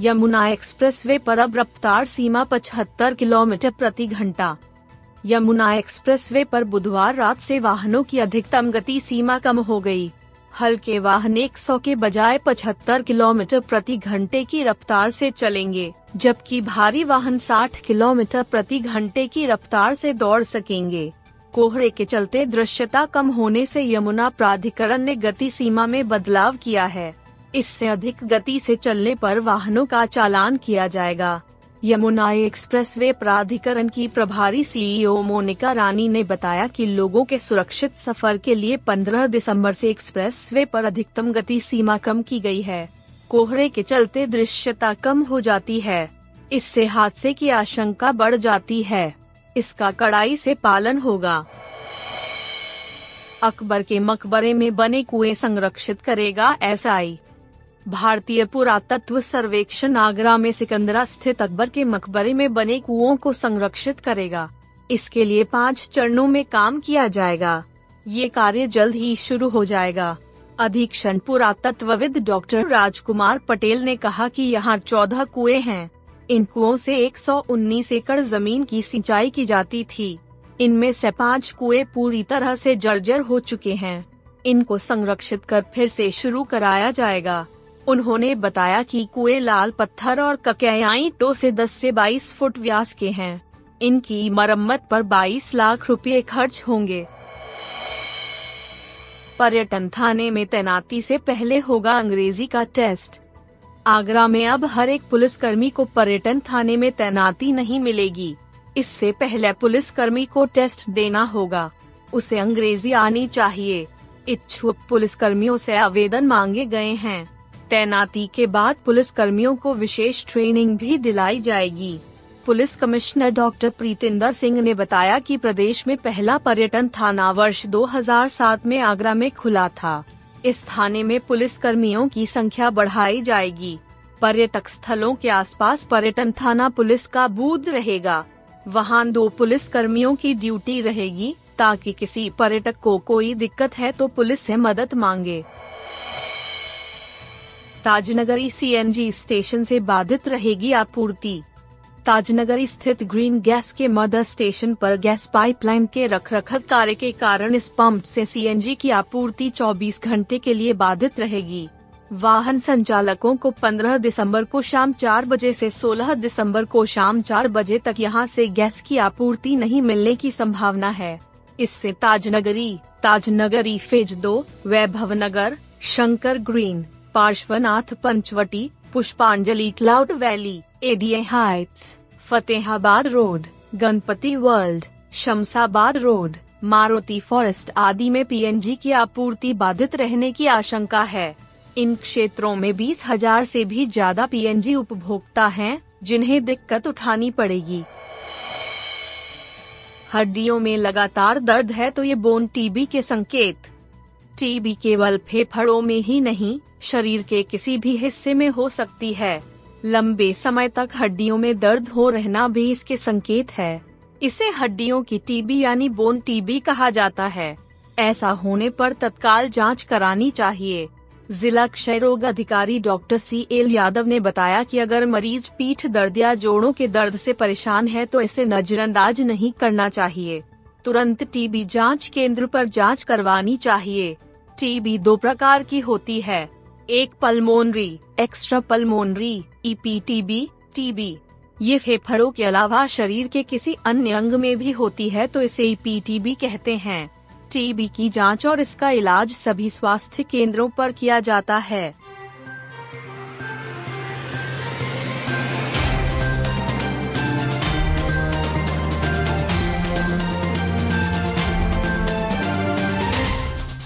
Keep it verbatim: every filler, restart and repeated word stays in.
Yamuna expressway पर अब रफ्तार सीमा पचहत्तर किलोमीटर प्रति घंटा। यमुना एक्सप्रेसवे पर बुधवार रात से वाहनों की अधिकतम गति सीमा कम हो गई। हल्के वाहन एक सौ के बजाय पचहत्तर किलोमीटर प्रति घंटे की रफ्तार से चलेंगे, जबकि भारी वाहन साठ किलोमीटर प्रति घंटे की रफ्तार से दौड़ सकेंगे। कोहरे के चलते दृश्यता कम होने से यमुना प्राधिकरण ने गति सीमा में बदलाव किया है। इससे अधिक गति से चलने पर वाहनों का चालान किया जाएगा। यमुना एक्सप्रेसवे प्राधिकरण की प्रभारी सीईओ मोनिका रानी ने बताया कि लोगों के सुरक्षित सफर के लिए पंद्रह दिसंबर से एक्सप्रेसवे पर अधिकतम गति सीमा कम की गई है। कोहरे के चलते दृश्यता कम हो जाती है, इससे हादसे की आशंका बढ़ जाती है। इसका कड़ाई से पालन होगा। अकबर के मकबरे में बने कुएं संरक्षित करेगा एस आई। भारतीय पुरातत्व सर्वेक्षण आगरा में सिकंदरा स्थित अकबर के मकबरे में बने कुओं को संरक्षित करेगा। इसके लिए पाँच चरणों में काम किया जाएगा। ये कार्य जल्द ही शुरू हो जाएगा। अधीक्षण पुरातत्वविद डॉक्टर राजकुमार पटेल ने कहा कि यहाँ चौदह कुएं हैं। इन कुओं से एक सौ उन्नीस एकड़ जमीन की सिंचाई की जाती थी। इनमें से पाँच कुएं पूरी तरह से जर्जर हो चुके हैं। इनको संरक्षित कर फिर से शुरू कराया जाएगा। उन्होंने बताया कि कुएं लाल पत्थर और ककयाई टो से दस से बाईस फुट व्यास के हैं। इनकी मरम्मत पर बाईस लाख रुपए खर्च होंगे। पर्यटन थाने में तैनाती से पहले होगा अंग्रेजी का टेस्ट। आगरा में अब हर एक पुलिसकर्मी को पर्यटन थाने में तैनाती नहीं मिलेगी। इससे पहले पुलिसकर्मी को टेस्ट देना होगा। उसे अंग्रेजी आनी चाहिए। इच्छुक पुलिसकर्मियों से आवेदन मांगे गए हैं। तैनाती के बाद पुलिसकर्मियों को विशेष ट्रेनिंग भी दिलाई जाएगी। Police commissioner doctor Pritinder Singh ने बताया कि प्रदेश में पहला पर्यटन थाना वर्ष दो हज़ार सात में आगरा में खुला था। इस थाने में पुलिसकर्मियों की संख्या बढ़ाई जाएगी। पर्यटक स्थलों के आसपास पर्यटन थाना पुलिस का बूथ रहेगा। वहां दो पुलिसकर्मियों की ड्यूटी रहेगी, ताकि किसी पर्यटक को कोई दिक्कत है तो पुलिस से मदद मांगे। Tajnagari C N G station से बाधित रहेगी आपूर्ति। ताजनगरी स्थित ग्रीन गैस के मदर स्टेशन पर गैस पाइपलाइन के रखरखाव कार्य के कारण इस पंप से सी एन जी की आपूर्ति चौबीस घंटे के लिए बाधित रहेगी। वाहन संचालकों को पंद्रह दिसंबर को शाम चार बजे से सोलह दिसंबर को शाम चार बजे तक यहां से गैस की आपूर्ति नहीं मिलने की संभावना है। इससे ताजनगरी, ताजनगरी फेज दो, Vaibhavnagar, Shankar green, Parshvanath, Panchvati, Pushpanjali, cloud valley, ADA Heights, Fatehabad road, Ganpati world, Shamsabad road, Maroti forest आदि में पी एन जी की आपूर्ति बाधित रहने की आशंका है। इन क्षेत्रों में बीस हज़ार से भी ज्यादा पी एन जी उपभोक्ता हैं, जिन्हें दिक्कत उठानी पड़ेगी। हड्डियों में लगातार दर्द है तो ये बोन टी बी के संकेत। टी बी केवल फेफड़ों में ही नहीं, शरीर के किसी भी हिस्से में हो सकती है। लंबे समय तक हड्डियों में दर्द हो रहना भी इसके संकेत है। इसे हड्डियों की टी बी यानी बोन टी बी कहा जाता है। ऐसा होने पर तत्काल जांच करानी चाहिए। जिला क्षय रोग अधिकारी डॉक्टर सी एल यादव ने बताया कि अगर मरीज पीठ दर्द या जोड़ों के दर्द से परेशान है तो इसे नजरअंदाज नहीं करना चाहिए। तुरंत टी बी जांच केंद्र पर जांच करवानी चाहिए। टी बी दो प्रकार की होती है, एक pulmonary, extra pulmonary, E P T B, T B. ये फेफड़ों के अलावा शरीर के किसी अन्य अंग में भी होती है तो इसे ई पी टी बी कहते हैं। टी बी की जांच और इसका इलाज सभी स्वास्थ्य केंद्रों पर किया जाता है।